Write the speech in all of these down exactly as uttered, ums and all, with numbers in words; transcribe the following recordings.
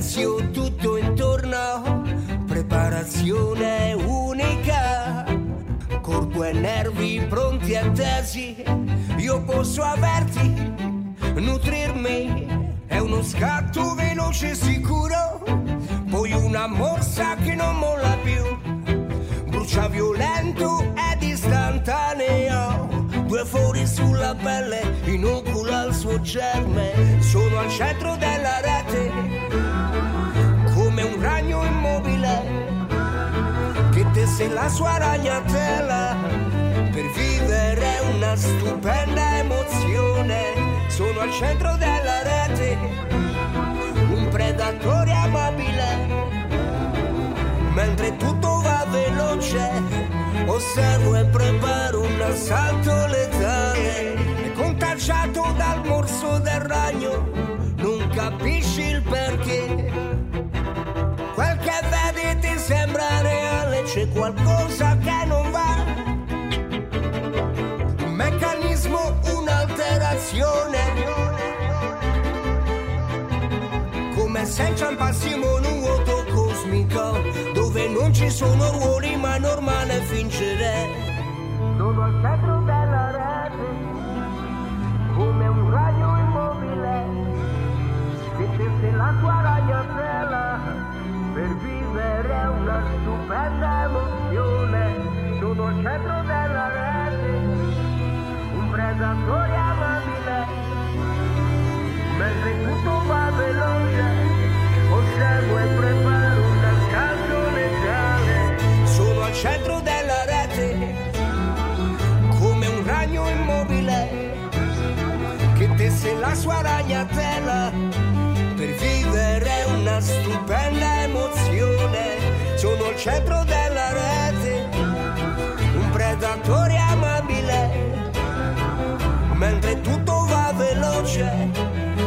silenzio tutto intorno, preparazione unica, corpo e nervi pronti e tesi, io posso averti, nutrirmi, è uno scatto veloce e sicuro, poi una morsa che non molla più, brucia violento ed istantaneo, due fori sulla pelle, inocula il suo germe, sono al centro della rete, come un ragno immobile, che tesse la sua ragnatela, per vivere una stupenda emozione. Sono al centro della rete, un predatore amabile, mentre tutto va veloce, osservo e preparo un assalto letale, contagiato dal morso del ragno, non capisci il perché, quel che vedi ti sembra reale, c'è qualcosa che non va. Come se inciampassimo in un vuoto cosmico dove non ci sono ruoli ma normale vincere. Sono al centro della rete come un raggio immobile che tende la tua ragnatela per vivere una stupenda emozione. Sono al centro della rete un predatore amabile mentre tutto va veloce, osservo e preparo un assalto letale. Sono al centro della rete, come un ragno immobile, che tesse la sua ragnatela, per vivere una stupenda emozione. Sono al centro della rete, un predatore amabile, mentre tutto va veloce,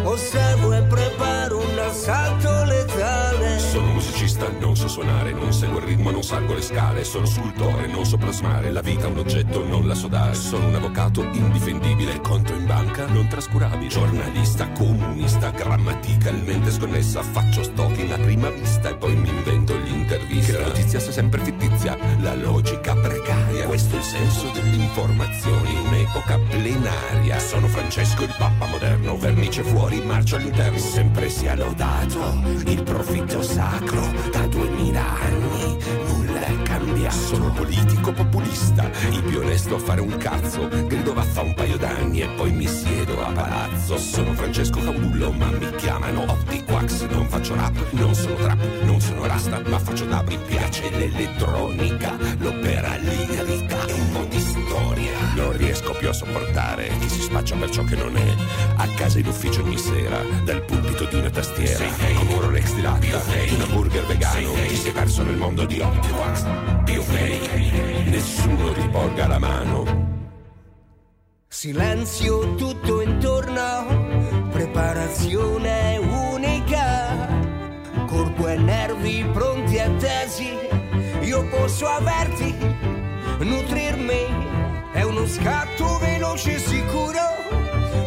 osservo e preparo un assalto letale. Sono musicista, non so suonare, non seguo il ritmo, non salgo le scale. Sono scultore, non so plasmare, la vita è un oggetto, non la so dare. Sono un avvocato indifendibile, conto in banca non trascurabile. Giornalista, comunista, grammaticalmente sconnessa. Faccio stalking a prima vista e poi mi invento l'intervista. Che la notizia sia sempre fittizia, la logica precaria. Questo è il senso dell'informazione in un'epoca plenaria. Sono Francesco il Papa moderno, vernice fuori, marcio all'interno. Sempre sia lodato il profitto sacro, da duemila anni nulla è cambiato. Sono politico populista, il più onesto a fare un cazzo, grido vaffa un paio d'anni e poi mi siedo a palazzo. Sono Francesco Caudullo ma mi chiamano Optiquax, non faccio rap, non sono trap, non sono rasta, ma faccio dab, mi piace l'elettronica, l'opera lirica e un po' di storia. Non riesco più a sopportare chi si spaccia per ciò che non è, a casa in ufficio ogni sera, dal pulpito di una tastiera, come un Rolex di latta, un hamburger vegano, chi si è perso nel mondo di Optiquax, più fake, nessuno gli porga la mano. Silenzio tutto intorno, preparazione unica, corpo e nervi pronti e tesi, io posso averti, nutrirmi, è uno scatto veloce e sicuro,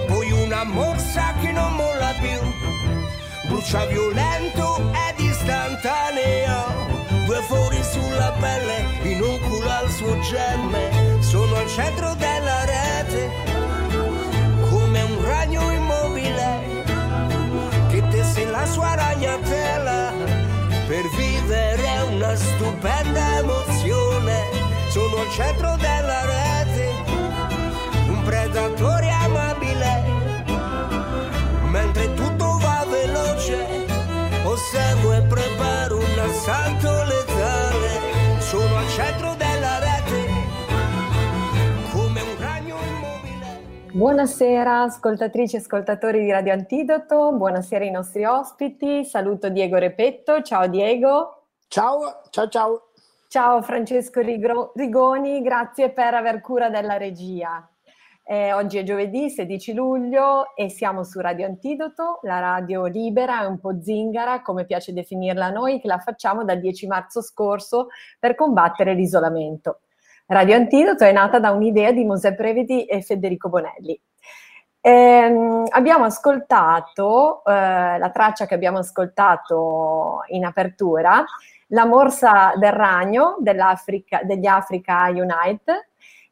poi una morsa che non molla più, brucia violento ed istantaneo, due fori sulla pelle, inocula il suo germe, sono al centro della rete, come un ragno immobile, che tesse la sua ragnatela, per vivere una stupenda emozione, sono al centro della rete, un predatore amabile, mentre tutto va veloce, osservo e preparo un assalto letale, sono al centro della rete. Buonasera ascoltatrici e ascoltatori di Radio Antidoto, buonasera ai nostri ospiti, saluto Diego Repetto, ciao Diego. Ciao, ciao ciao. Ciao Francesco Rigoni, grazie per aver cura della regia. Eh, oggi è giovedì sedici luglio e siamo su Radio Antidoto, la radio libera e un po' zingara, come piace definirla a noi, che la facciamo dal dieci marzo scorso per combattere l'isolamento. Radio Antidoto è nata da un'idea di Mosè Prevedi e Federico Bonelli. Eh, abbiamo ascoltato eh, la traccia che abbiamo ascoltato in apertura, La morsa del ragno degli Africa United,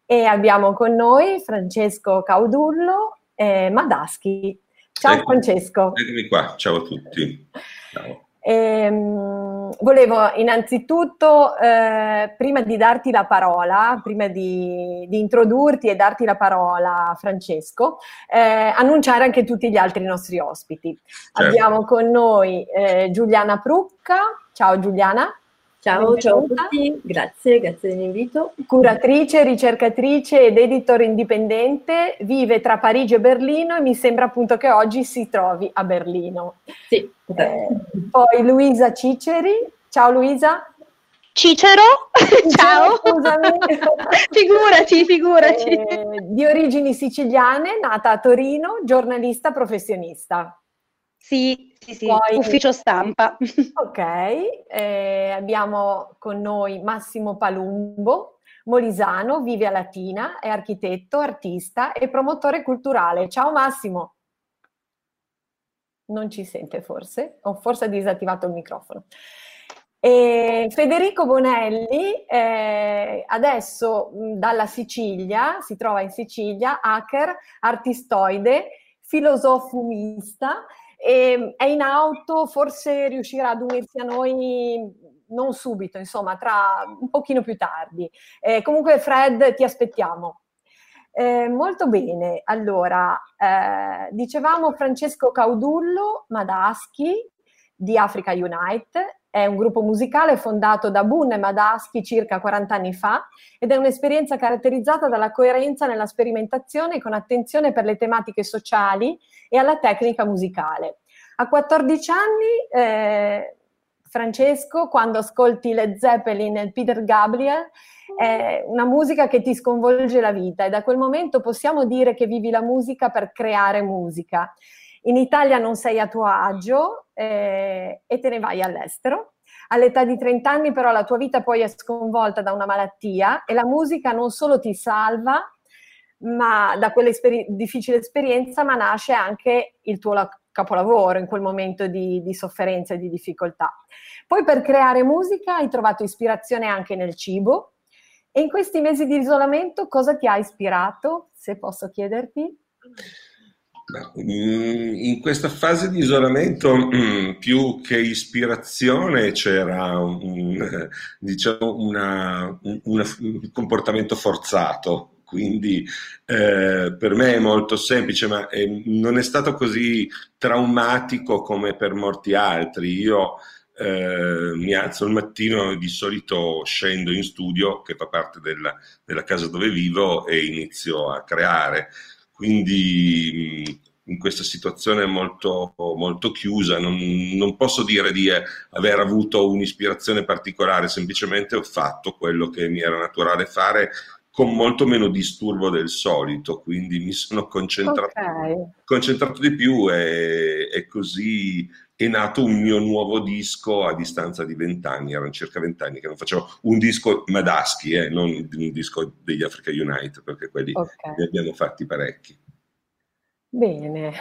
e abbiamo con noi Francesco Caudullo e Madaschi. Ciao, ecco, Francesco. Eccomi qua, ciao a tutti. Ciao. Ehm, volevo innanzitutto, eh, prima di darti la parola, prima di, di introdurti e darti la parola, Francesco, eh, annunciare anche tutti gli altri nostri ospiti. Certo. Abbiamo con noi eh, Giuliana Prucca. Ciao Giuliana. Ciao, ciao a tutti, grazie, grazie dell'invito. Curatrice, ricercatrice ed editor indipendente, vive tra Parigi e Berlino e mi sembra appunto che oggi si trovi a Berlino. Sì. Eh, poi Luisa Ciceri, ciao Luisa. Cicero, ciao, scusami. figuraci, figuraci. Eh, di origini siciliane, nata a Torino, giornalista professionista. Sì. Sì, sì, poi, ufficio stampa. Ok, eh, abbiamo con noi Massimo Palumbo, molisano, vive a Latina, è architetto, artista e promotore culturale. Ciao Massimo. Non ci sente forse, o forse ha disattivato il microfono. E Federico Bonelli, eh, adesso dalla Sicilia, si trova in Sicilia, hacker, artistoide, filosofumista. E è in auto, forse riuscirà ad unirsi a noi non subito, insomma, tra un pochino più tardi. Eh, comunque Fred, ti aspettiamo. Eh, molto bene, allora, eh, dicevamo Francesco Caudullo Madaschi di Africa Unite. È un gruppo musicale fondato da Boone e Madaschi circa quaranta anni fa ed è un'esperienza caratterizzata dalla coerenza nella sperimentazione con attenzione per le tematiche sociali e alla tecnica musicale. A quattordici anni, eh, Francesco, quando ascolti Led Zeppelin e Peter Gabriel, è una musica che ti sconvolge la vita e da quel momento possiamo dire che vivi la musica per creare musica. In Italia non sei a tuo agio eh, e te ne vai all'estero. All'età di trenta anni però la tua vita poi è sconvolta da una malattia e la musica non solo ti salva ma da quella difficile esperienza, ma nasce anche il tuo capolavoro in quel momento di, di sofferenza e di difficoltà. Poi per creare musica hai trovato ispirazione anche nel cibo e in questi mesi di isolamento cosa ti ha ispirato, se posso chiederti? In questa fase di isolamento più che ispirazione c'era un, diciamo una, un, un comportamento forzato, quindi eh, per me è molto semplice, ma eh, non è stato così traumatico come per molti altri. Io eh, mi alzo al mattino e di solito scendo in studio, che fa parte della, della casa dove vivo, e inizio a creare. Quindi in questa situazione molto, molto chiusa non, non posso dire di aver avuto un'ispirazione particolare, semplicemente ho fatto quello che mi era naturale fare con molto meno disturbo del solito, quindi mi sono concentrato, okay. concentrato di più e, e così è nato un mio nuovo disco a distanza di vent'anni, erano circa vent'anni che non facevo un disco Madaschi, eh, non un disco degli Africa Unite, perché quelli okay. ne abbiamo fatti parecchi. Bene,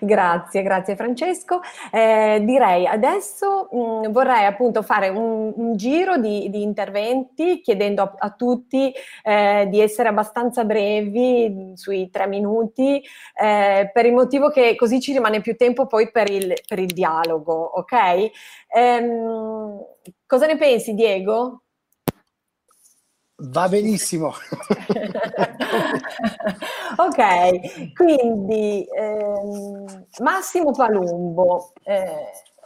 grazie, grazie Francesco. Eh, direi adesso mh, vorrei appunto fare un, un giro di, di interventi chiedendo a, a tutti eh, di essere abbastanza brevi, sui tre minuti, eh, per il motivo che così ci rimane più tempo poi per il, per il dialogo, ok? Ehm, cosa ne pensi, Diego? Va benissimo. Ok, quindi ehm, Massimo Palumbo eh,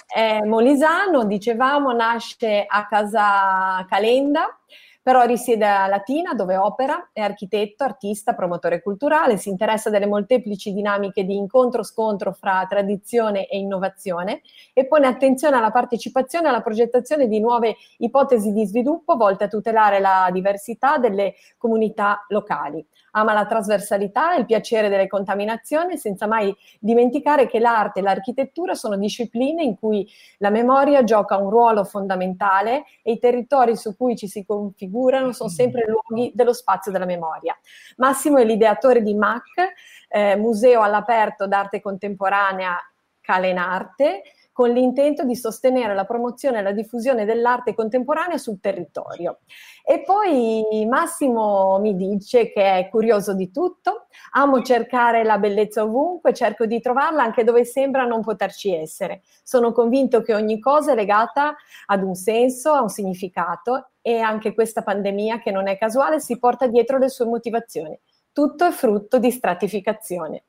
è molisano, dicevamo, nasce a Casacalenda, però risiede a Latina dove opera, è architetto, artista, promotore culturale, si interessa delle molteplici dinamiche di incontro-scontro fra tradizione e innovazione e pone attenzione alla partecipazione e alla progettazione di nuove ipotesi di sviluppo volte a tutelare la diversità delle comunità locali. ama la trasversalità e il piacere delle contaminazioni, senza mai dimenticare che l'arte e l'architettura sono discipline in cui la memoria gioca un ruolo fondamentale e i territori su cui ci si configurano sono sempre luoghi dello spazio della memoria. Massimo è l'ideatore di M A C, eh, Museo all'aperto d'arte contemporanea Calenarte, con l'intento di sostenere la promozione e la diffusione dell'arte contemporanea sul territorio. E poi Massimo mi dice che è curioso di tutto, amo cercare la bellezza ovunque, cerco di trovarla anche dove sembra non poterci essere. Sono convinto che ogni cosa è legata ad un senso, a un significato, e anche questa pandemia, che non è casuale, si porta dietro le sue motivazioni. Tutto è frutto di stratificazione.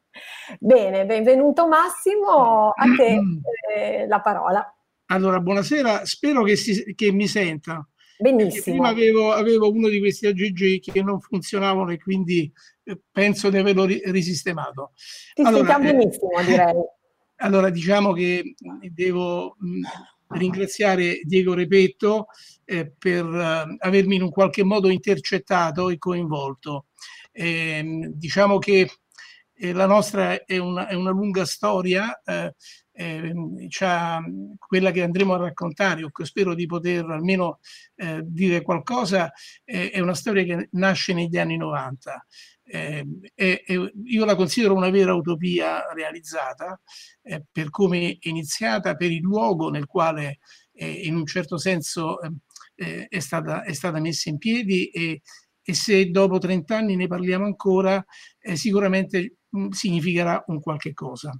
Bene, benvenuto Massimo, a te eh, la parola. Allora, buonasera, spero che, si, che mi senta. Benissimo. Prima avevo, avevo uno di questi A G G che non funzionavano e quindi penso di averlo ri- risistemato. Ti allora, sentiamo benissimo, eh, direi. Allora, diciamo che devo mh, ringraziare Diego Repetto eh, per uh, avermi in un qualche modo intercettato e coinvolto. Eh, diciamo che la nostra è una, è una lunga storia, eh, eh, c'ha quella che andremo a raccontare, o che spero di poter almeno eh, dire qualcosa, eh, è una storia che nasce negli anni novanta. Eh, eh, io la considero una vera utopia realizzata, eh, per come è iniziata, per il luogo nel quale eh, in un certo senso eh, è, stata, è stata messa in piedi, e, e se dopo trent'anni ne parliamo ancora, eh, sicuramente significherà un qualche cosa.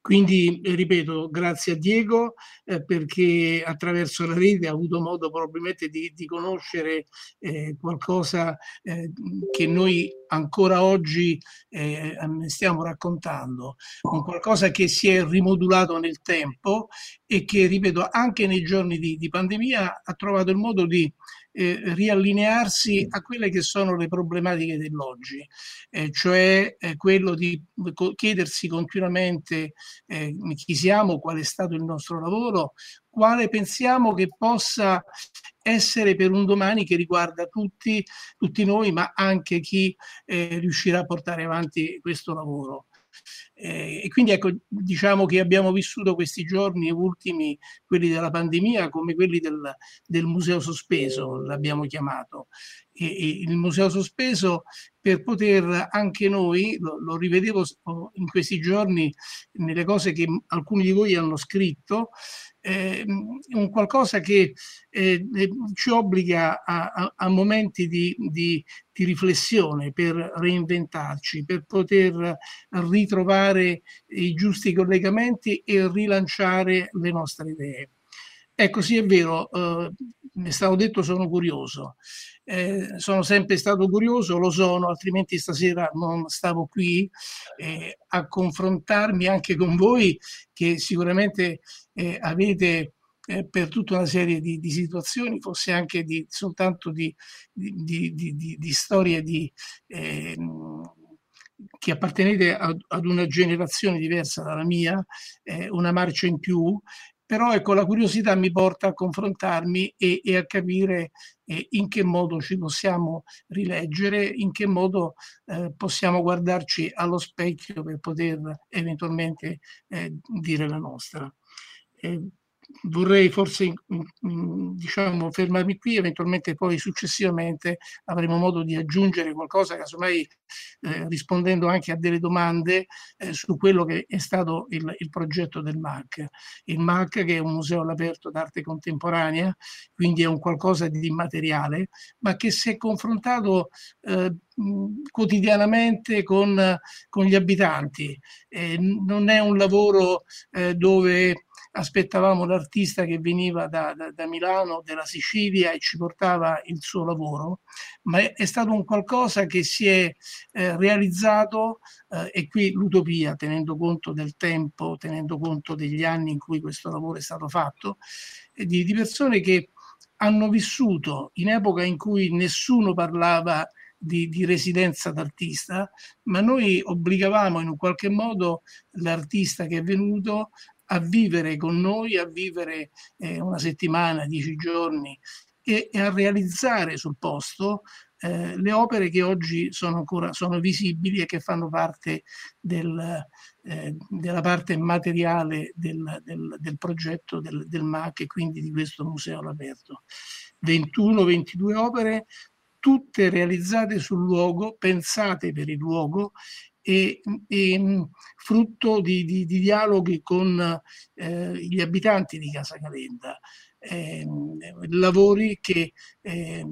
Quindi, ripeto, grazie a Diego eh, perché attraverso la rete ha avuto modo probabilmente di, di conoscere eh, qualcosa eh, che noi ancora oggi eh, stiamo raccontando, un qualcosa che si è rimodulato nel tempo e che, ripeto, anche nei giorni di, di pandemia ha trovato il modo di Eh, riallinearsi a quelle che sono le problematiche dell'oggi, eh, cioè eh, quello di chiedersi continuamente eh, chi siamo, qual è stato il nostro lavoro, quale pensiamo che possa essere per un domani che riguarda tutti, tutti noi, ma anche chi eh, riuscirà a portare avanti questo lavoro. Eh, e quindi ecco, diciamo che abbiamo vissuto questi giorni ultimi, quelli della pandemia, come quelli del, del museo sospeso, l'abbiamo chiamato, e, e il museo sospeso per poter anche noi, lo, lo rivedevo in questi giorni nelle cose che alcuni di voi hanno scritto, eh, un qualcosa che eh, ci obbliga a, a, a momenti di, di, di riflessione per reinventarci, per poter ritrovare i giusti collegamenti e rilanciare le nostre idee. Ecco, sì, è vero, eh, mi è stato detto sono curioso, eh, sono sempre stato curioso, lo sono, altrimenti stasera non stavo qui eh, a confrontarmi anche con voi, che sicuramente eh, avete eh, per tutta una serie di, di situazioni, forse anche di, soltanto di, di, di, di, di storie di... Eh, che appartenete ad una generazione diversa dalla mia, eh, una marcia in più, però ecco, la curiosità mi porta a confrontarmi e, e a capire eh, in che modo ci possiamo rileggere, in che modo eh, possiamo guardarci allo specchio per poter eventualmente eh, dire la nostra. Eh, vorrei forse diciamo fermarmi qui, eventualmente poi successivamente avremo modo di aggiungere qualcosa, casomai eh, rispondendo anche a delle domande eh, su quello che è stato il, il progetto del M A C. Il M A C, che è un museo all'aperto d'arte contemporanea, quindi è un qualcosa di immateriale, ma che se confrontato eh, quotidianamente con, con gli abitanti, eh, non è un lavoro eh, dove aspettavamo l'artista che veniva da, da, da Milano, dalla Sicilia, e ci portava il suo lavoro, ma è, è stato un qualcosa che si è eh, realizzato, eh, e qui l'utopia, tenendo conto del tempo, tenendo conto degli anni in cui questo lavoro è stato fatto, eh, di, di persone che hanno vissuto in epoca in cui nessuno parlava Di, di residenza d'artista, ma noi obbligavamo in un qualche modo l'artista che è venuto a vivere con noi, a vivere eh, una settimana, dieci giorni e, e a realizzare sul posto eh, le opere che oggi sono ancora sono visibili e che fanno parte del, eh, della parte materiale del, del, del progetto del, del M A C e quindi di questo museo all'aperto. ventuno ventidue opere, tutte realizzate sul luogo, pensate per il luogo, E, e frutto di, di, di dialoghi con eh, gli abitanti di Casacalenda, eh, lavori che eh,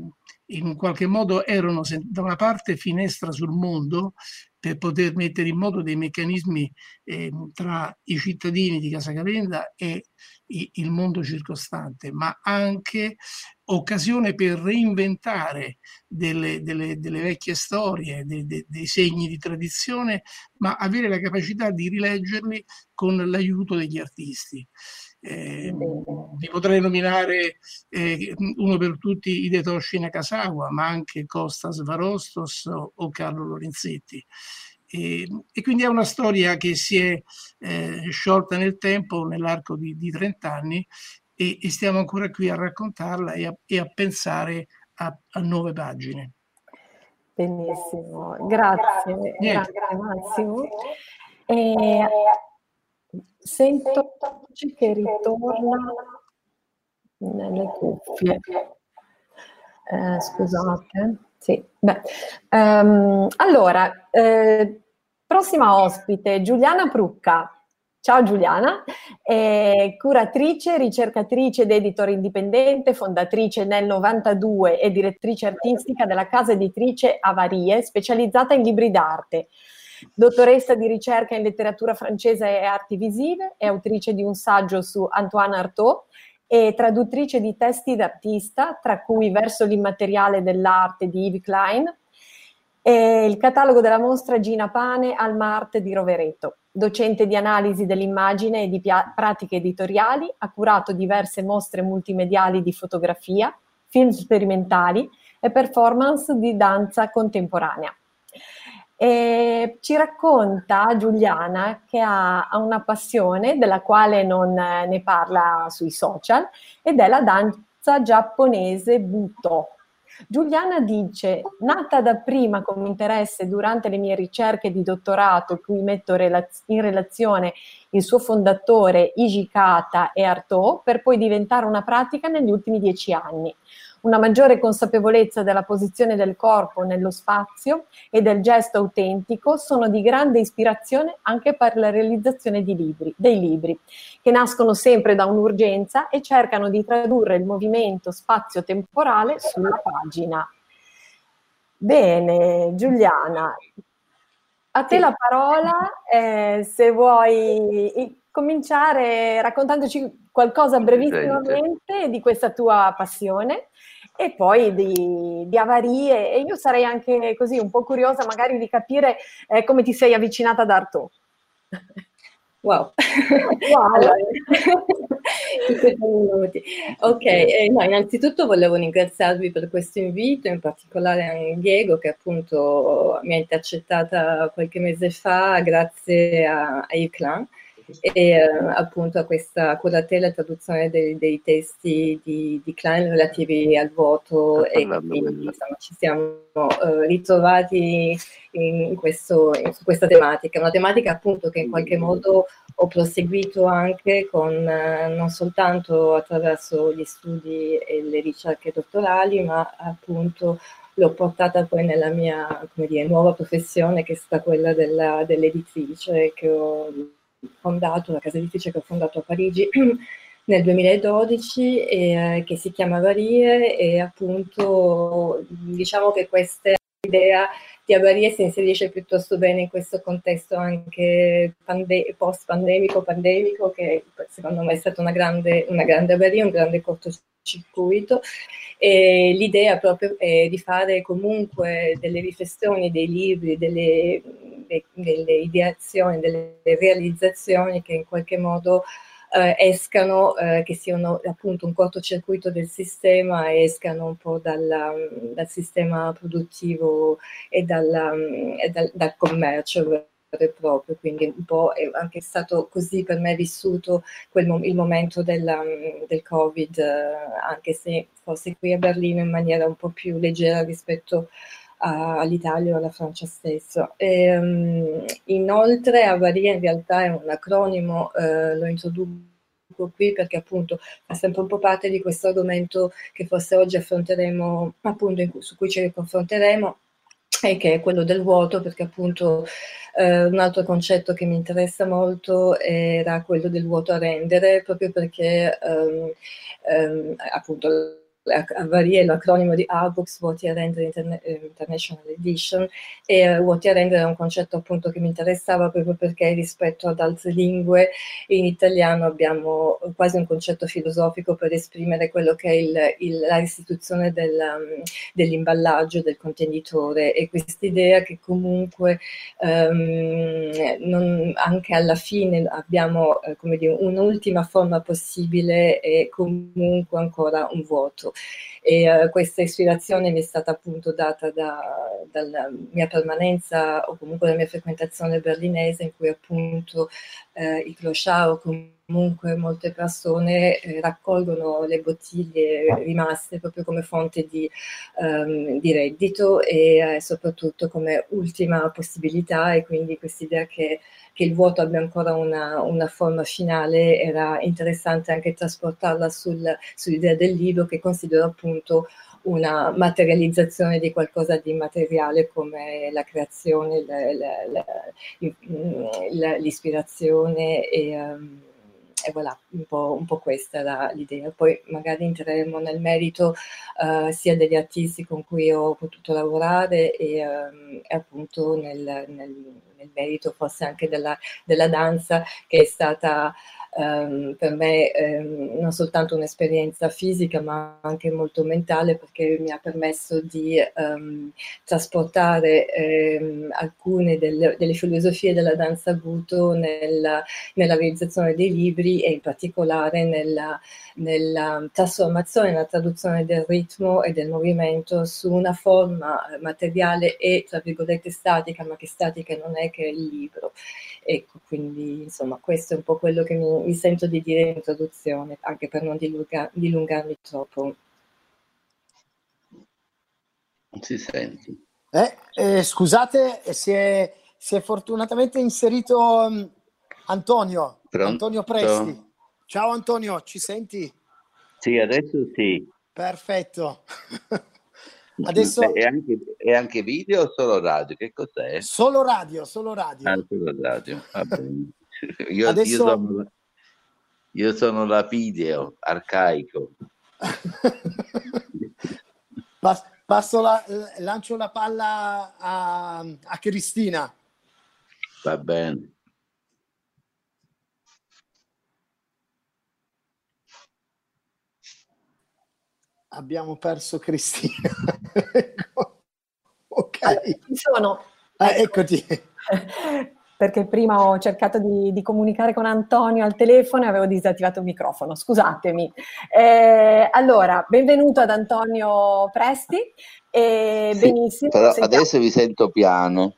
in qualche modo erano da una parte finestra sul mondo per poter mettere in moto dei meccanismi eh, tra i cittadini di Casacalenda e i, il mondo circostante, ma anche occasione per reinventare delle, delle, delle vecchie storie, de, de, dei segni di tradizione, ma avere la capacità di rileggerli con l'aiuto degli artisti. Eh, vi potrei nominare eh, uno per tutti Hidetoshi Nakasawa, ma anche Costas Varostos o, o Carlo Lorenzetti. E, e quindi è una storia che si è eh, sciolta nel tempo, nell'arco di, di trenta anni, e, e stiamo ancora qui a raccontarla e a, e a pensare a, a nuove pagine. Benissimo, grazie, grazie, grazie Massimo. E sento che ritorna nelle cuffie. Eh, scusate. Sì. Beh. Um, allora, eh, prossima ospite, Giuliana Prucca. Ciao Giuliana, è curatrice, ricercatrice ed editore indipendente, fondatrice nel novantadue e direttrice artistica della casa editrice Avarie, specializzata in libri d'arte. Dottoressa di ricerca in letteratura francese e arti visive, è autrice di un saggio su Antoine Artaud e traduttrice di testi d'artista, tra cui Verso l'immateriale dell'arte di Yves Klein e il catalogo della mostra Gina Pane al Mart di Rovereto. Docente di analisi dell'immagine e di pratiche editoriali, ha curato diverse mostre multimediali di fotografia, film sperimentali e performance di danza contemporanea. E ci racconta Giuliana che ha una passione della quale non ne parla sui social ed è la danza giapponese Buto. Giuliana dice, nata dapprima come interesse durante le mie ricerche di dottorato, cui metto in relazione il suo fondatore Hijikata e Artaud, per poi diventare una pratica negli ultimi dieci anni. Una maggiore consapevolezza della posizione del corpo nello spazio e del gesto autentico sono di grande ispirazione anche per la realizzazione di libri, dei libri, che nascono sempre da un'urgenza e cercano di tradurre il movimento spazio-temporale sulla pagina. Bene, Giuliana, a te la parola, eh, se vuoi cominciare raccontandoci qualcosa brevissimamente di questa tua passione e poi di, di Avarie, e io sarei anche così un po' curiosa magari di capire eh, come ti sei avvicinata ad Artaud. Wow, wow. Allora, ok, eh, no, innanzitutto volevo ringraziarvi per questo invito, in particolare a Diego che appunto mi ha intercettata qualche mese fa grazie a, a Yves Klein e eh, appunto a questa curatela e traduzione dei, dei testi di, di Klein relativi al vuoto, e quindi insomma, ci siamo eh, ritrovati in questo, in, su questa tematica, una tematica appunto che in qualche modo ho proseguito anche con eh, non soltanto attraverso gli studi e le ricerche dottorali, ma appunto l'ho portata poi nella mia, come dire, nuova professione, che è stata quella della, dell'editrice che ho fondato, la casa editrice che ho fondato a Parigi nel duemiladodici, eh, che si chiama Avarie, e appunto diciamo che questa idea di Avarie si inserisce piuttosto bene in questo contesto anche pande- post-pandemico, pandemico, che secondo me è stata una grande, una grande Avarie, un grande cortocircuito, e l'idea proprio è di fare comunque delle riflessioni, dei libri, delle delle ideazioni, delle realizzazioni che in qualche modo eh, escano, eh, che siano appunto un cortocircuito del sistema e escano un po' dalla, dal sistema produttivo e, dalla, e dal, dal commercio e proprio, quindi un po' è anche stato così per me vissuto quel mom- il momento della, del Covid, anche se forse qui a Berlino in maniera un po' più leggera rispetto a, all'Italia o alla Francia stessa. E, um, inoltre Avarie in realtà è un acronimo, eh, lo introduco qui perché appunto fa sempre un po' parte di questo argomento che forse oggi affronteremo, appunto in cui, su cui ci confronteremo, e che è quello del vuoto, perché appunto eh, un altro concetto che mi interessa molto era quello del vuoto a rendere, proprio perché ehm, ehm, appunto Avarie è l'acronimo di A R books, Vuoti a Rendere Interne- International Edition, e uh, Vuoti a Rendere è un concetto appunto che mi interessava proprio perché rispetto ad altre lingue in italiano abbiamo quasi un concetto filosofico per esprimere quello che è il, il, la restituzione del, um, dell'imballaggio, del contenitore, e quest'idea che comunque um, non, anche alla fine abbiamo eh, come dire, un'ultima forma possibile e comunque ancora un vuoto. E uh, questa ispirazione mi è stata appunto data da, dalla mia permanenza o comunque dalla mia frequentazione berlinese, in cui appunto eh, i clochard o comunque molte persone eh, raccolgono le bottiglie rimaste proprio come fonte di, um, di reddito e eh, soprattutto come ultima possibilità, e quindi quest'idea che che il vuoto abbia ancora una, una forma finale, era interessante anche trasportarla sul, sull'idea del libro, che considero appunto una materializzazione di qualcosa di immateriale come la creazione, la, la, la, la, l'ispirazione e, um, e voilà, un po', un po' questa era l'idea. Poi magari entreremo nel merito uh, sia degli artisti con cui ho potuto lavorare e, um, e appunto nel, nel nel merito forse anche della, della danza, che è stata um, per me um, non soltanto un'esperienza fisica ma anche molto mentale, perché mi ha permesso di um, trasportare um, alcune del, delle filosofie della danza Buto nella, nella realizzazione dei libri, e in particolare nella, nella trasformazione, nella traduzione del ritmo e del movimento su una forma materiale e tra virgolette statica, ma che statica non è, che è il libro. Ecco, quindi insomma questo è un po' quello che mi, mi sento di dire in introduzione, anche per non dilunga, dilungarmi troppo. Non si sente. Eh, eh, scusate, si è, si è fortunatamente inserito um, Antonio. Pronto? Antonio Presti. Ciao Antonio, ci senti? Sì, adesso sì. Perfetto. Adesso... È, anche, è anche video o solo radio? Che cos'è? Solo radio, solo radio. Ah, solo radio. Va bene. Io, adesso... io, sono, io sono la video, arcaico. Pas, passo la, lancio la palla a, a Cristina. Va bene. Abbiamo perso Cristina. Ok. Allora, ci sono. Ah, eccoti. Perché prima ho cercato di, di comunicare con Antonio al telefono e avevo disattivato il microfono, scusatemi. Eh, allora, benvenuto ad Antonio Presti. E sì, benissimo. Però adesso vi sento piano.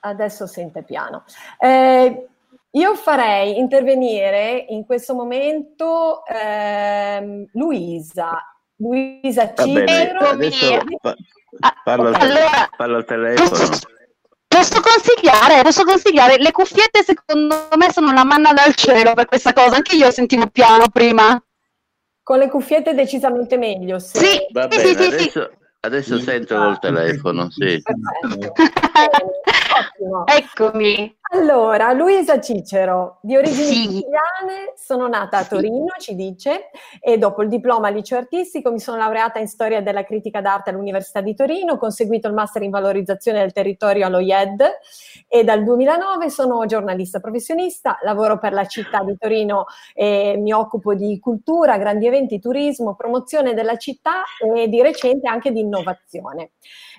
Adesso sente piano. Eh, Io farei intervenire in questo momento ehm, Luisa, Luisa Ciceri. Adesso parlo, ah, allora, parlo al telefono. Posso, posso, consigliare, posso consigliare, le cuffiette secondo me sono la manna dal cielo per questa cosa, anche io sentivo piano prima. Con le cuffiette decisamente meglio. Sì, sì, va bene, sì, adesso, sì. Adesso sento col telefono, sì. Ottimo. Eccomi. Allora, Luisa Cicero, di origini sì. siciliane, sono nata a Torino, sì. ci dice, e dopo il diploma al liceo artistico mi sono laureata in storia della critica d'arte all'Università di Torino, ho conseguito il master in valorizzazione del territorio allo I E D e dal duemilanove sono giornalista professionista, lavoro per la città di Torino e mi occupo di cultura, grandi eventi, turismo, promozione della città e di recente anche di innovazione.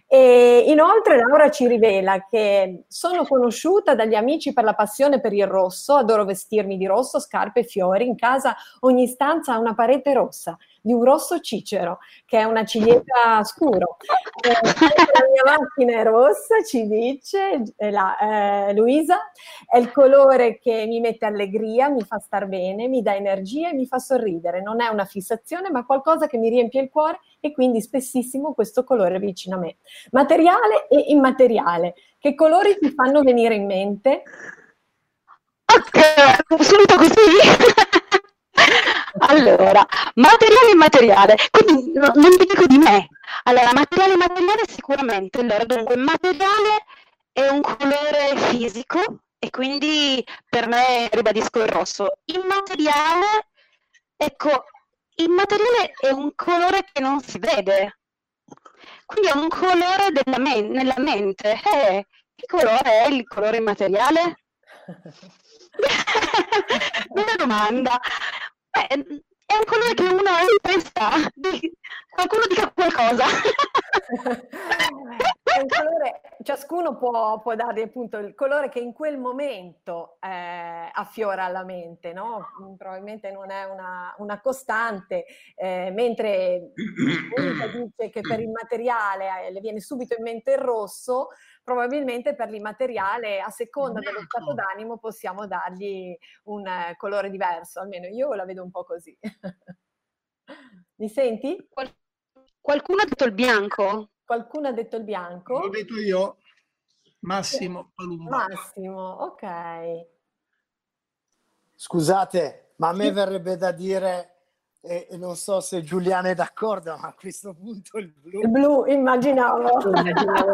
E inoltre Laura ci rivela che sono conosciuta dagli amici per la passione per il rosso, adoro vestirmi di rosso, scarpe e fiori, in casa ogni stanza ha una parete rossa, di un rosso cicero, che è una ciliegia scuro. Eh, la mia macchina è rossa, ci dice la, eh, Luisa, è il colore che mi mette allegria, mi fa star bene, mi dà energia e mi fa sorridere. Non è una fissazione, ma qualcosa che mi riempie il cuore, e quindi spessissimo questo colore vicino a me. Materiale e immateriale. Che colori ti fanno venire in mente? Ok, subito così. Allora, materiale e immateriale, quindi no, non vi dico di me. Allora, materiale e materiale sicuramente. Allora, dunque, materiale è un colore fisico e quindi per me ribadisco il rosso. Immateriale, ecco, immateriale è un colore che non si vede, quindi è un colore della men- nella mente. Eh, che colore è il colore immateriale? Bella domanda. Beh, è un colore che uno ha in testa, qualcuno dica qualcosa. È un colore, ciascuno può, può dargli appunto il colore che in quel momento eh, affiora alla mente, no? Probabilmente non è una, una costante, eh, mentre dice che per il materiale le viene subito in mente il rosso. Probabilmente per l'immateriale, a seconda dello stato d'animo, possiamo dargli un eh, colore diverso, almeno io la vedo un po' così. Mi senti? Qual- qualcuno ha detto il bianco? Qualcuno ha detto il bianco? L'ho detto io, Massimo Palumbo. Massimo, ok. Scusate, ma a me verrebbe da dire... E non so se Giuliana è d'accordo, ma a questo punto il blu. Il blu, immaginavo. immaginavo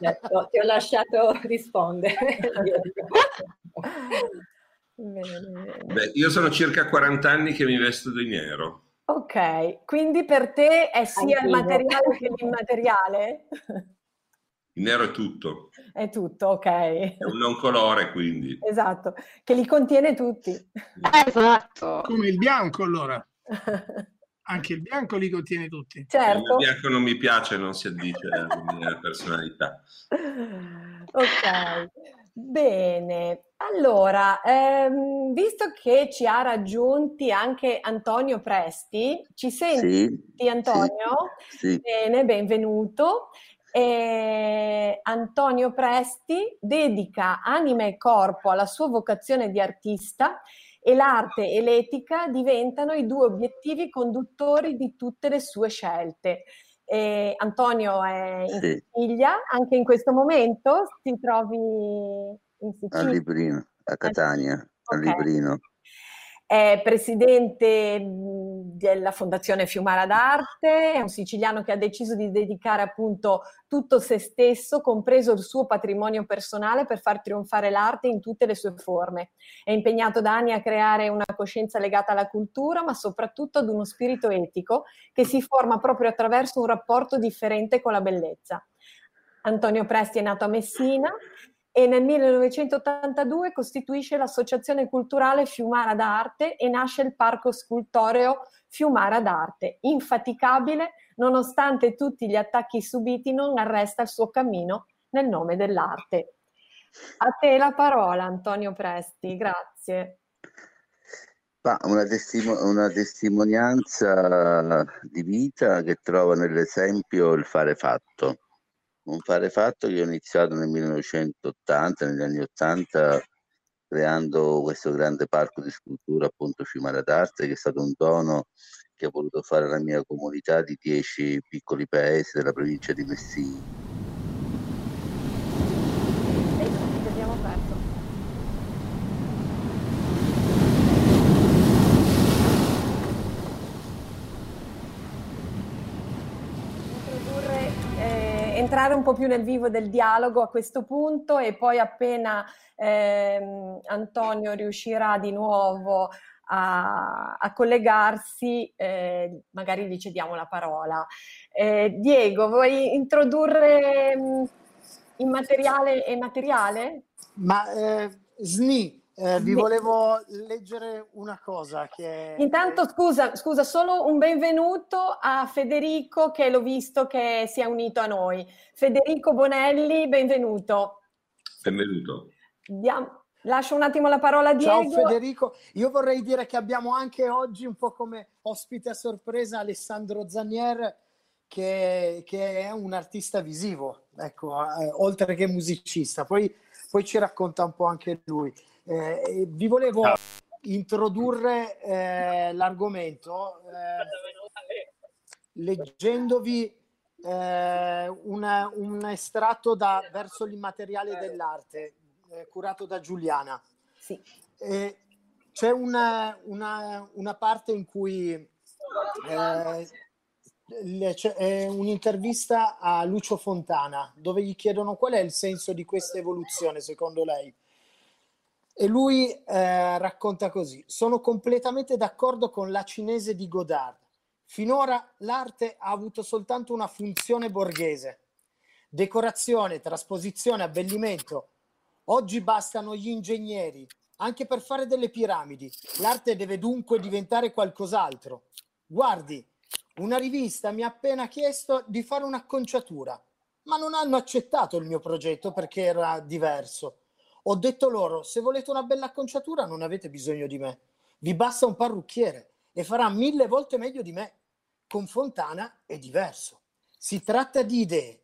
certo, ti ho lasciato rispondere. Beh, io sono circa quaranta anni che mi vesto di nero. Ok, quindi per te è sia Anch'io. Il materiale che l'immateriale? Il nero è tutto. È tutto, ok. È un non colore, quindi. Esatto, che li contiene tutti. Esatto. Come il bianco, allora. Anche il bianco li contiene tutti. Certo. Il bianco non mi piace, non si addice alla mia personalità. Ok, bene. Allora, ehm, visto che ci ha raggiunti anche Antonio Presti, ci senti, sì, Antonio? Sì, sì. Bene, benvenuto. E Antonio Presti dedica anima e corpo alla sua vocazione di artista, e l'arte e l'etica diventano i due obiettivi conduttori di tutte le sue scelte. E Antonio è in sì. Sicilia, anche in questo momento ti trovi in Sicilia? A Librino, a Catania, okay. A Librino. È presidente della Fondazione Fiumara d'Arte, è un siciliano che ha deciso di dedicare appunto tutto se stesso, compreso il suo patrimonio personale, per far trionfare l'arte in tutte le sue forme. È impegnato da anni a creare una coscienza legata alla cultura, ma soprattutto ad uno spirito etico che si forma proprio attraverso un rapporto differente con la bellezza. Antonio Presti è nato a Messina, e nel millenovecentottantadue costituisce l'Associazione Culturale Fiumara d'Arte e nasce il Parco Scultoreo Fiumara d'Arte. Infaticabile, nonostante tutti gli attacchi subiti, non arresta il suo cammino nel nome dell'arte. A te la parola, Antonio Presti, grazie. Ma una, testimo- una testimonianza di vita che trova nell'esempio il fare fatto. Un fare fatto che ho iniziato nel millenovecentottanta, negli anni ottanta, creando questo grande parco di scultura, appunto Fiumara d'Arte, che è stato un dono che ho voluto fare alla mia comunità di dieci piccoli paesi della provincia di Messina. Sì, ci abbiamo perso. Entrare un po' più nel vivo del dialogo a questo punto, e poi appena ehm, Antonio riuscirà di nuovo a, a collegarsi, eh, magari gli cediamo la parola. Eh, Diego, vuoi introdurre mh, immateriale e materiale? Ma eh, Sni, eh, vi volevo leggere una cosa che... Intanto scusa, scusa, solo un benvenuto a Federico, che l'ho visto che si è unito a noi. Federico Bonelli, benvenuto. Benvenuto. Diamo... Lascio un attimo la parola a Diego. Ciao Federico, io vorrei dire che abbiamo anche oggi un po' come ospite a sorpresa Alessandro Zanier, che, che è un artista visivo, ecco, eh, oltre che musicista, poi, poi ci racconta un po' anche lui. Eh, vi volevo introdurre eh, l'argomento eh, leggendovi eh, una, un estratto da Verso l'immateriale dell'arte, curato da Giuliana. Sì. Eh, c'è una, una, una parte in cui eh, le, c'è un'intervista a Lucio Fontana dove gli chiedono qual è il senso di questa evoluzione secondo lei, e lui eh, racconta così: sono completamente d'accordo con La cinese di Godard. Finora l'arte ha avuto soltanto una funzione borghese: decorazione, trasposizione, abbellimento. Oggi bastano gli ingegneri, anche per fare delle piramidi. L'arte deve dunque diventare qualcos'altro. Guardi, una rivista mi ha appena chiesto di fare un'acconciatura, ma non hanno accettato il mio progetto perché era diverso. Ho detto loro, se volete una bella acconciatura non avete bisogno di me. Vi basta un parrucchiere e farà mille volte meglio di me. Con Fontana è diverso. Si tratta di idee.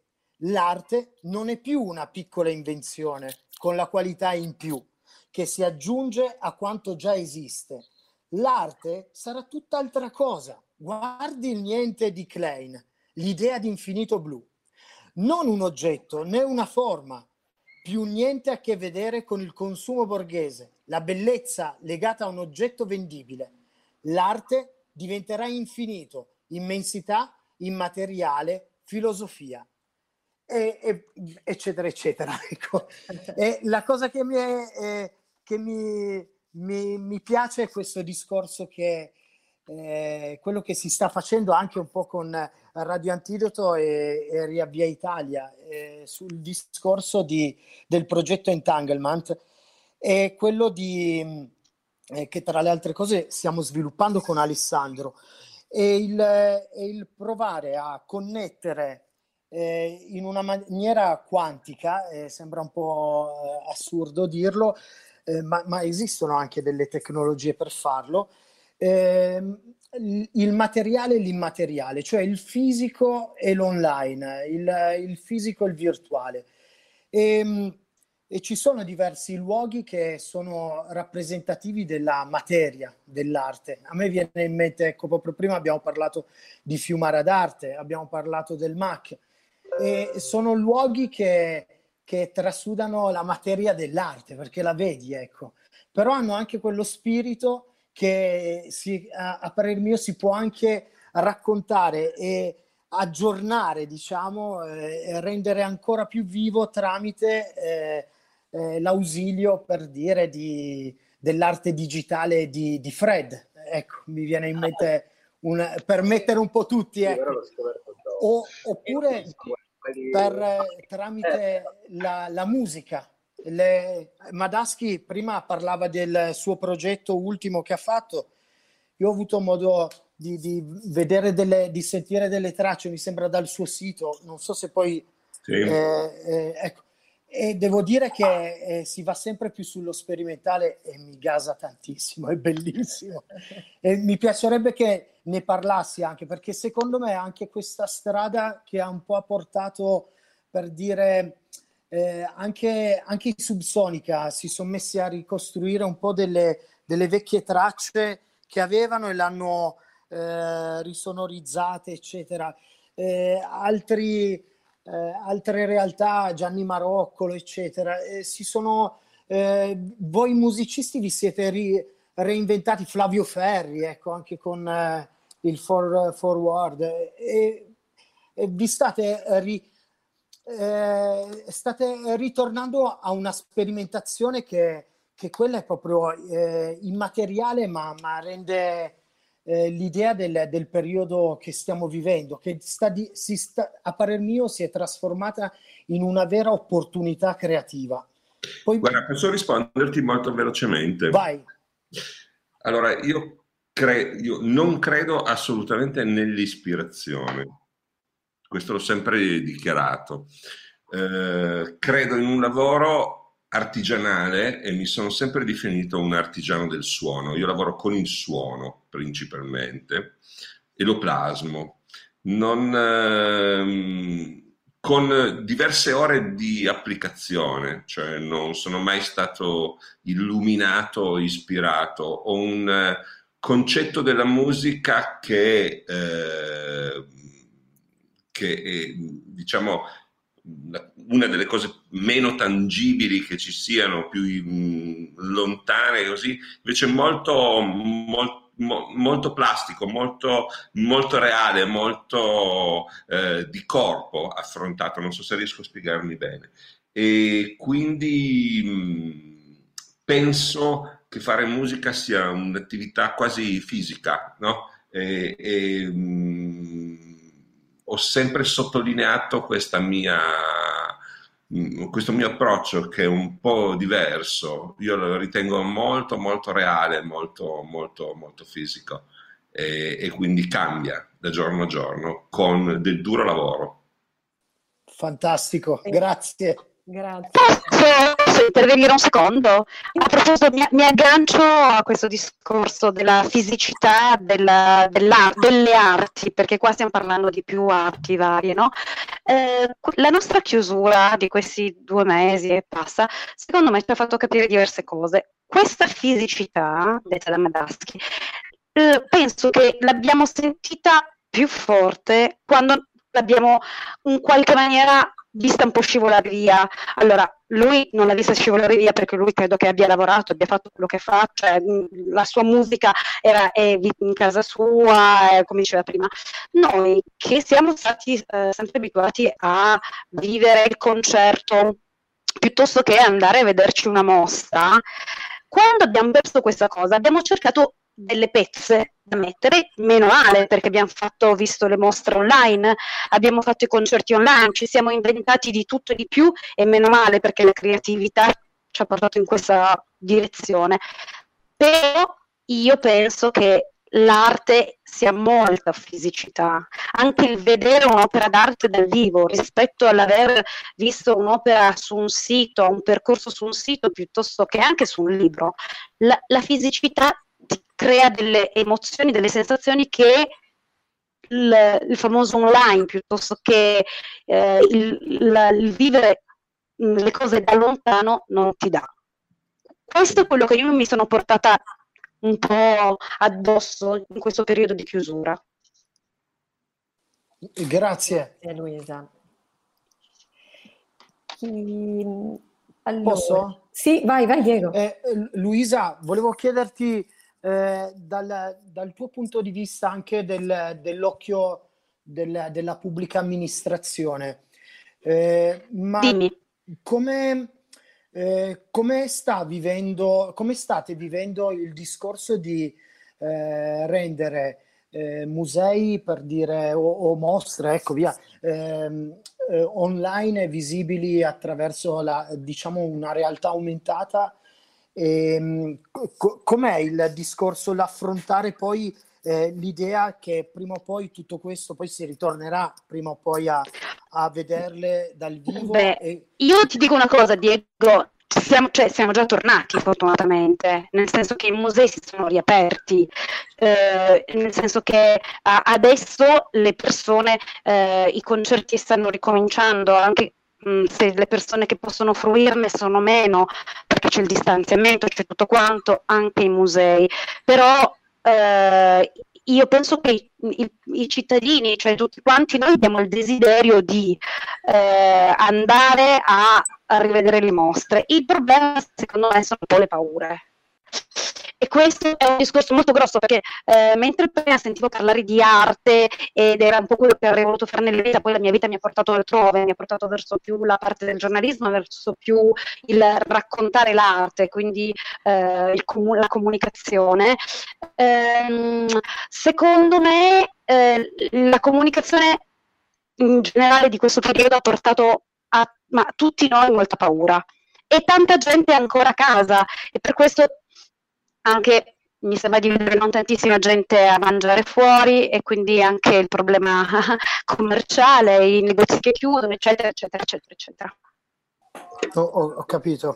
L'arte non è più una piccola invenzione con la qualità in più, che si aggiunge a quanto già esiste. L'arte sarà tutt'altra cosa. Guardi il niente di Klein, l'idea di infinito blu. Non un oggetto, né una forma, più niente a che vedere con il consumo borghese, la bellezza legata a un oggetto vendibile. L'arte diventerà infinito, immensità, immateriale, filosofia. E, e, eccetera eccetera, ecco. E la cosa che mi è, eh, che mi, mi, mi piace è questo discorso che eh, quello che si sta facendo anche un po' con Radio Antidoto e, e Riavvia Italia eh, sul discorso di, del progetto Entanglement, e quello di eh, che tra le altre cose stiamo sviluppando con Alessandro, e il, e il provare a connettere Eh, in una maniera quantica, eh, sembra un po' assurdo dirlo, eh, ma, ma esistono anche delle tecnologie per farlo, eh, il materiale e l'immateriale, cioè il fisico e l'online, il, il fisico e il virtuale. E, e ci sono diversi luoghi che sono rappresentativi della materia, dell'arte. A me viene in mente, ecco, proprio prima abbiamo parlato di Fiumara d'Arte, abbiamo parlato del M A C, e sono luoghi che, che trasudano la materia dell'arte, perché la vedi, ecco, però hanno anche quello spirito che si, a, a parer mio si può anche raccontare e aggiornare, diciamo, eh, e rendere ancora più vivo tramite eh, eh, l'ausilio, per dire, di, dell'arte digitale di, di Fred, ecco, mi viene in mente un, per mettere un po' tutti, ecco. O, oppure per, tramite la, la musica. Le, Madaschi prima parlava del suo progetto ultimo che ha fatto. Io ho avuto modo di, di vedere delle, di sentire delle tracce, mi sembra dal suo sito, non so se poi sì. eh, eh, ecco. E devo dire che eh, si va sempre più sullo sperimentale e mi gasa tantissimo, è bellissimo. E mi piacerebbe che ne parlassi anche, perché secondo me anche questa strada che ha un po' portato, per dire, eh, anche, anche i Subsonica si sono messi a ricostruire un po' delle, delle vecchie tracce che avevano e l'hanno eh, risonorizzate, eccetera. Eh, altri... Eh, altre realtà, Gianni Maroccolo, eccetera, eh, si sono eh, voi musicisti vi siete ri, reinventati, Flavio Ferri, ecco, anche con eh, il for, forward e, e vi state ri, eh, state ritornando a una sperimentazione che, che quella è proprio eh, immateriale, ma, ma rende Eh, l'idea del, del periodo che stiamo vivendo, che sta di, si sta, a parer mio si è trasformata in una vera opportunità creativa. Poi... Guarda, posso risponderti molto velocemente. Vai. Allora, io, cre- io non credo assolutamente nell'ispirazione, questo l'ho sempre dichiarato. Eh, credo in un lavoro artigianale e mi sono sempre definito un artigiano del suono. Io lavoro con il suono principalmente e lo plasmo. Non, ehm, con diverse ore di applicazione, cioè non sono mai stato illuminato o ispirato. Ho un concetto della musica che, eh, che è, diciamo, una delle cose meno tangibili che ci siano, più mh, lontane, così, invece molto, molto molto plastico, molto, molto reale, molto eh, di corpo affrontato, non so se riesco a spiegarmi bene. E quindi mh, penso che fare musica sia un'attività quasi fisica, no? E, e, mh, ho sempre sottolineato questa mia, mh, questo mio approccio che è un po' diverso. Io lo ritengo molto molto reale, molto molto molto fisico e, e quindi cambia da giorno a giorno con del duro lavoro. Fantastico, grazie. Grazie. Posso intervenire un secondo? A proposito, mi, mi aggancio a questo discorso della fisicità della, della, delle arti, perché qua stiamo parlando di più arti varie, no? Eh, la nostra chiusura di questi due mesi e passa, secondo me ci ha fatto capire diverse cose. Questa fisicità, detta da Madaschi, eh, penso che l'abbiamo sentita più forte quando l'abbiamo in qualche maniera vista un po' scivolare via. Allora, lui non l'ha vista scivolare via perché lui credo che abbia lavorato, abbia fatto quello che fa, cioè la sua musica era è in casa sua, è, come diceva prima. Noi che siamo stati eh, sempre abituati a vivere il concerto piuttosto che andare a vederci una mostra, quando abbiamo perso questa cosa abbiamo cercato delle pezze da mettere, meno male, perché abbiamo fatto, visto le mostre online, abbiamo fatto i concerti online, ci siamo inventati di tutto e di più, e meno male perché la creatività ci ha portato in questa direzione. Però io penso che l'arte sia molta fisicità, anche il vedere un'opera d'arte dal vivo rispetto all'aver visto un'opera su un sito, un percorso su un sito piuttosto che anche su un libro. La, la fisicità crea delle emozioni, delle sensazioni che il, il famoso online, piuttosto che eh, il, la, il vivere le cose da lontano, non ti dà. Questo è quello che io mi sono portata un po' addosso in questo periodo di chiusura. Grazie. Grazie Luisa. Chi... Allora. Posso? Sì, vai, vai Diego. Eh, Luisa, volevo chiederti Eh, dal, dal tuo punto di vista anche del, dell'occhio del, della pubblica amministrazione, eh, ma come, eh, come sta vivendo, come state vivendo il discorso di eh, rendere eh, musei, per dire, o, o mostre, ecco via, eh, eh, online visibili attraverso la, diciamo, una realtà aumentata? Com'è il discorso, l'affrontare poi eh, l'idea che prima o poi tutto questo poi si ritornerà prima o poi a, a vederle dal vivo? Beh, e... io ti dico una cosa Diego, siamo, cioè, siamo già tornati fortunatamente, nel senso che i musei si sono riaperti, eh, nel senso che adesso le persone, eh, i concerti stanno ricominciando, anche se le persone che possono fruirne sono meno, perché c'è il distanziamento, c'è tutto quanto, anche i musei. Però eh, io penso che i, i, i cittadini, cioè tutti quanti noi, abbiamo il desiderio di eh, andare a, a rivedere le mostre. Il problema secondo me sono un po' le paure. E questo è un discorso molto grosso, perché eh, mentre prima sentivo parlare di arte ed era un po' quello che avrei voluto fare nella vita, poi la mia vita mi ha portato altrove, mi ha portato verso più la parte del giornalismo, verso più il raccontare l'arte, quindi eh, il comu- la comunicazione. Ehm, secondo me eh, la comunicazione in generale di questo periodo ha portato a ma, tutti noi molta paura, e tanta gente è ancora a casa, e per questo anche mi sembra di vedere non tantissima gente a mangiare fuori, e quindi anche il problema commerciale, i negozi che chiudono, eccetera eccetera eccetera eccetera. Ho, ho capito.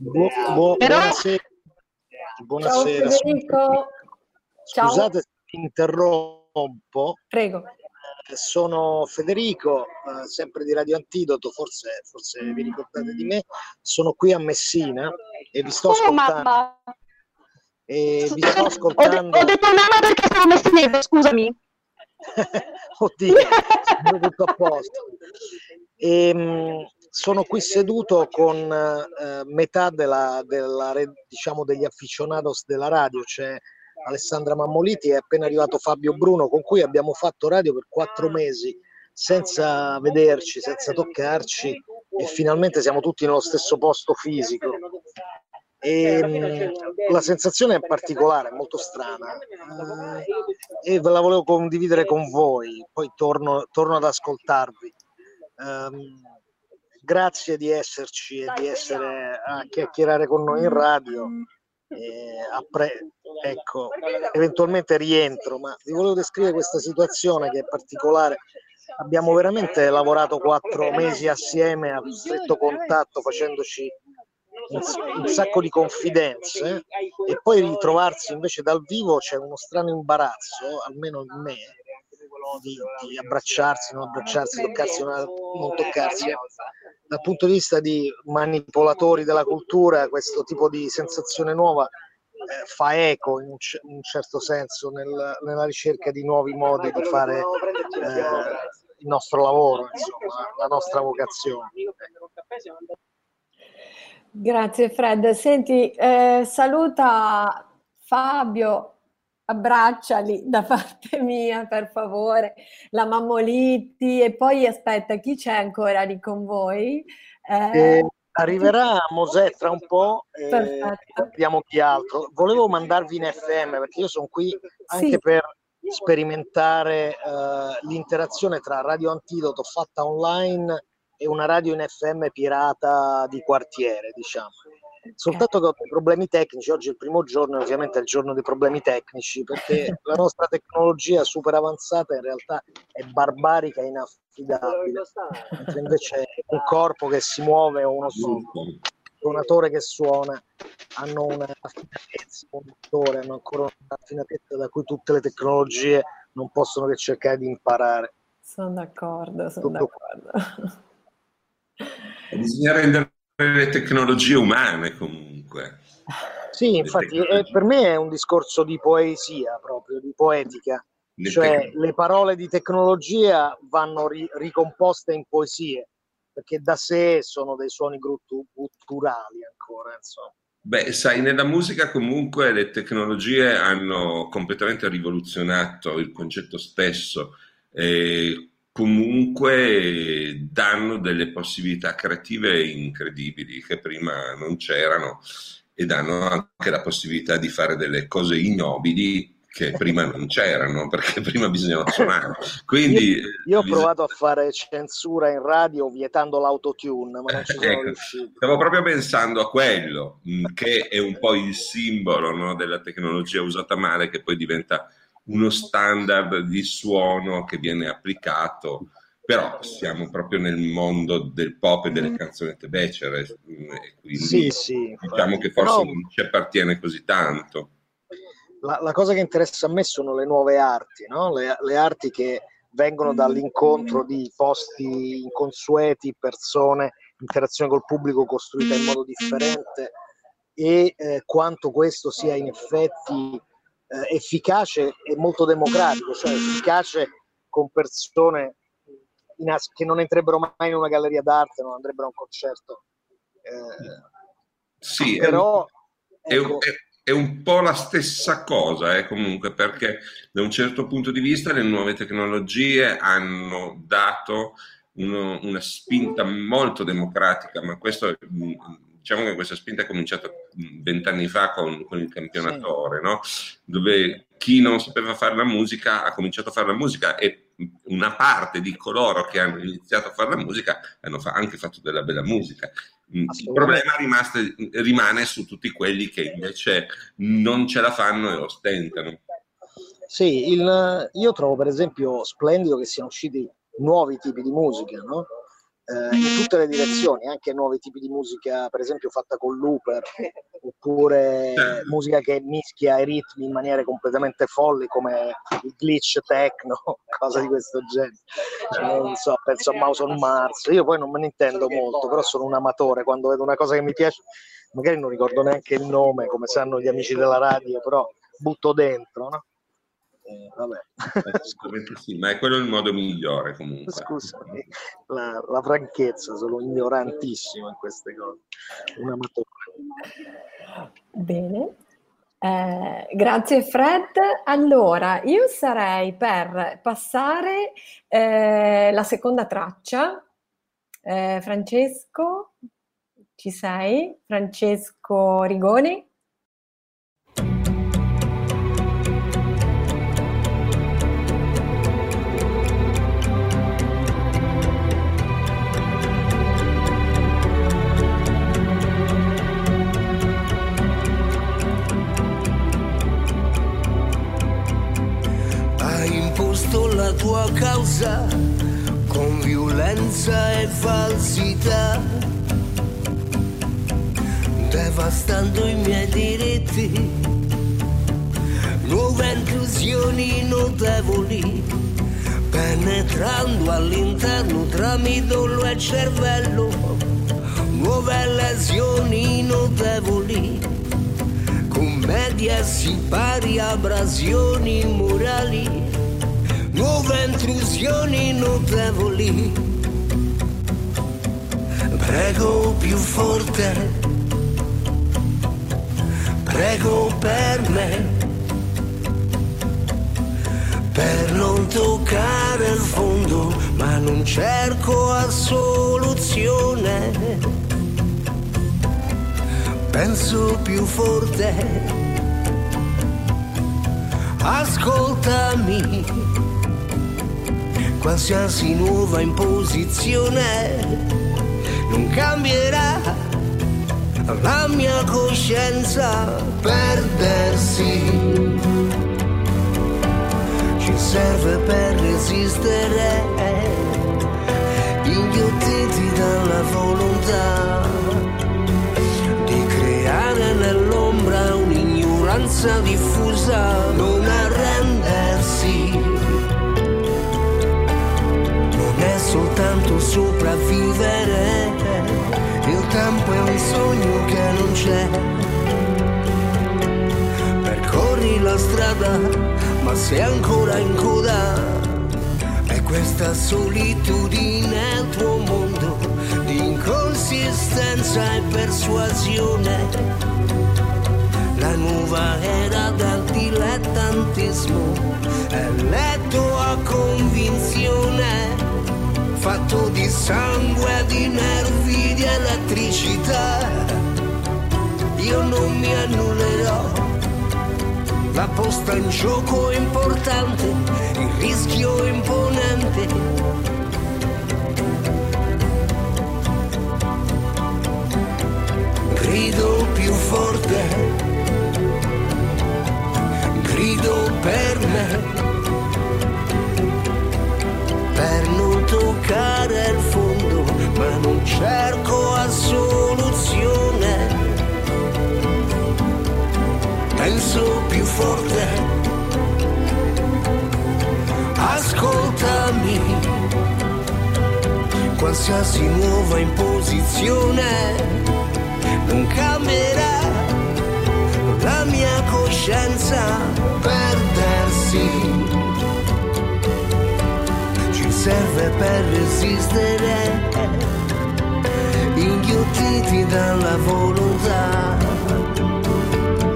Bu- bu- Però... Buonasera. Buonasera. Ciao, Federico. Scusate se interrompo. Prego. Sono Federico, eh, sempre di Radio Antidoto, forse, forse vi ricordate di me. Sono qui a Messina e vi sto oh, ascoltando. Mamma. E vi sto ascoltando. Ho, de- ho detto mamma perché sono messinese, scusami. Oddio, sono tutto a posto. E, mh, sono qui seduto con eh, metà della, della, diciamo, degli aficionados della radio, cioè Alessandra Mammoliti, è appena arrivato Fabio Bruno, con cui abbiamo fatto radio per quattro mesi senza vederci, senza toccarci, e finalmente siamo tutti nello stesso posto fisico. E, mh, la sensazione è particolare, è molto strana, eh, e ve la volevo condividere con voi, poi torno, torno ad ascoltarvi. Um, grazie di esserci e di essere a chiacchierare con noi in radio. Eh, pre- ecco, eventualmente rientro, ma vi volevo descrivere questa situazione che è particolare. Abbiamo veramente lavorato quattro mesi assieme a stretto contatto, facendoci un, un sacco di confidenze, e poi ritrovarsi invece dal vivo c'è uno strano imbarazzo, almeno in me, di, di abbracciarsi, non abbracciarsi, toccarsi, non toccarsi. Dal punto di vista di manipolatori della cultura, questo tipo di sensazione nuova eh, fa eco in un, c- in un certo senso nel, nella ricerca di nuovi modi di fare eh, il nostro lavoro, insomma, la nostra vocazione. Grazie Fred. Senti, eh, saluta Fabio, abbracciali da parte mia per favore, la Mammoliti, e poi aspetta, chi c'è ancora lì con voi? Eh, eh, arriverà Mosè tra un po', eh, vediamo chi altro. Volevo mandarvi in effe emme perché io sono qui anche sì. per sperimentare eh, l'interazione tra Radio Antidoto fatta online e una radio in effe emme pirata di quartiere, diciamo. Soltanto che ho dei problemi tecnici, oggi è il primo giorno, ovviamente è il giorno dei problemi tecnici, perché la nostra tecnologia super avanzata in realtà è barbarica e inaffidabile, mentre invece un corpo che si muove o uno suonatore che suona hanno una affinatezza, un dottore, hanno ancora un'affinatezza da cui tutte le tecnologie non possono che cercare di imparare. Sono d'accordo, sono Tutto d'accordo. Bisogna rendere le tecnologie umane comunque. Sì, infatti eh, per me è un discorso di poesia, proprio di poetica, le cioè tec- le parole di tecnologia vanno ri- ricomposte in poesie, perché da sé sono dei suoni gutturali ancora, insomma. Beh, sai, nella musica comunque le tecnologie hanno completamente rivoluzionato il concetto stesso e comunque danno delle possibilità creative incredibili che prima non c'erano, e danno anche la possibilità di fare delle cose ignobili che prima non c'erano, perché prima bisognava suonare. Quindi io, io ho bisogna... provato a fare censura in radio vietando l'autotune, ma non ci sono ecco, riuscito. Stavo proprio pensando a quello, che è un po' il simbolo, no, della tecnologia usata male, che poi diventa uno standard di suono che viene applicato. Però siamo proprio nel mondo del pop e delle canzonette becere, quindi sì, sì, diciamo che forse no, non ci appartiene così tanto. La, la cosa che interessa a me sono le nuove arti, no? le, le arti che vengono dall'incontro di posti inconsueti, persone, interazione col pubblico costruita in modo differente, e eh, quanto questo sia in effetti efficace e molto democratico, cioè efficace con persone in as- che non entrerebbero mai in una galleria d'arte, non andrebbero a un concerto. Eh, sì, però è un, ecco, è, è un po' la stessa cosa, eh, comunque, perché da un certo punto di vista le nuove tecnologie hanno dato uno, una spinta molto democratica, ma questo... Diciamo che questa spinta è cominciata vent'anni fa con, con il campionatore, sì, no? Dove chi non sapeva fare la musica ha cominciato a fare la musica, e una parte di coloro che hanno iniziato a fare la musica hanno fa- anche fatto della bella musica. Il problema rimasto, rimane su tutti quelli che invece non ce la fanno e ostentano. Sì, il, io trovo per esempio splendido che siano usciti nuovi tipi di musica, no? eh, in tutte le direzioni, anche nuovi tipi di musica, per esempio fatta con looper, oppure musica che mischia i ritmi in maniere completamente folli come il glitch techno, cose di questo genere. Non so, penso a Mouse on Mars. Io poi non me ne intendo molto, però sono un amatore, quando vedo una cosa che mi piace, magari non ricordo neanche il nome, come sanno gli amici della radio, però butto dentro, no? Eh, vabbè. Sì, ma è quello il modo migliore comunque. Scusami, la, la franchezza, sono ignorantissimo in queste cose. Un amatore. Bene, eh, grazie Fred. Allora, io sarei per passare eh, la seconda traccia. Eh, Francesco, ci sei? Francesco Rigoni? La tua causa con violenza e falsità, devastando i miei diritti, nuove intrusioni notevoli, penetrando all'interno tra midollo e cervello, nuove lesioni notevoli, commedie, sipari, abrasioni morali, nuove intrusioni notevoli. Prego più forte, prego per me, per non toccare il fondo, ma non cerco a soluzione. Penso più forte, ascoltami. Qualsiasi nuova imposizione non cambierà la mia coscienza. Perdersi ci serve per resistere, inghiottiti dalla volontà di creare nell'ombra un'ignoranza diffusa. Non arrendersi è soltanto sopravvivere, il tempo è un sogno che non c'è. Percorri la strada, ma sei ancora in coda, è questa solitudine il tuo mondo di inconsistenza e persuasione, la nuova era del dilettantismo è letto a convinzione, fatto di sangue, di nervi, di elettricità. Io non mi annullerò, la posta in gioco è importante, il rischio è imponente. Grido più forte, grido per me, per non toccare il fondo, ma non cerco a soluzione. Penso più forte, ascoltami. Qualsiasi nuova imposizione non cambierà la mia coscienza. Perdersi serve per resistere, inghiottiti dalla volontà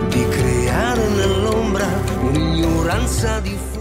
di creare nell'ombra un'ignoranza diffusa.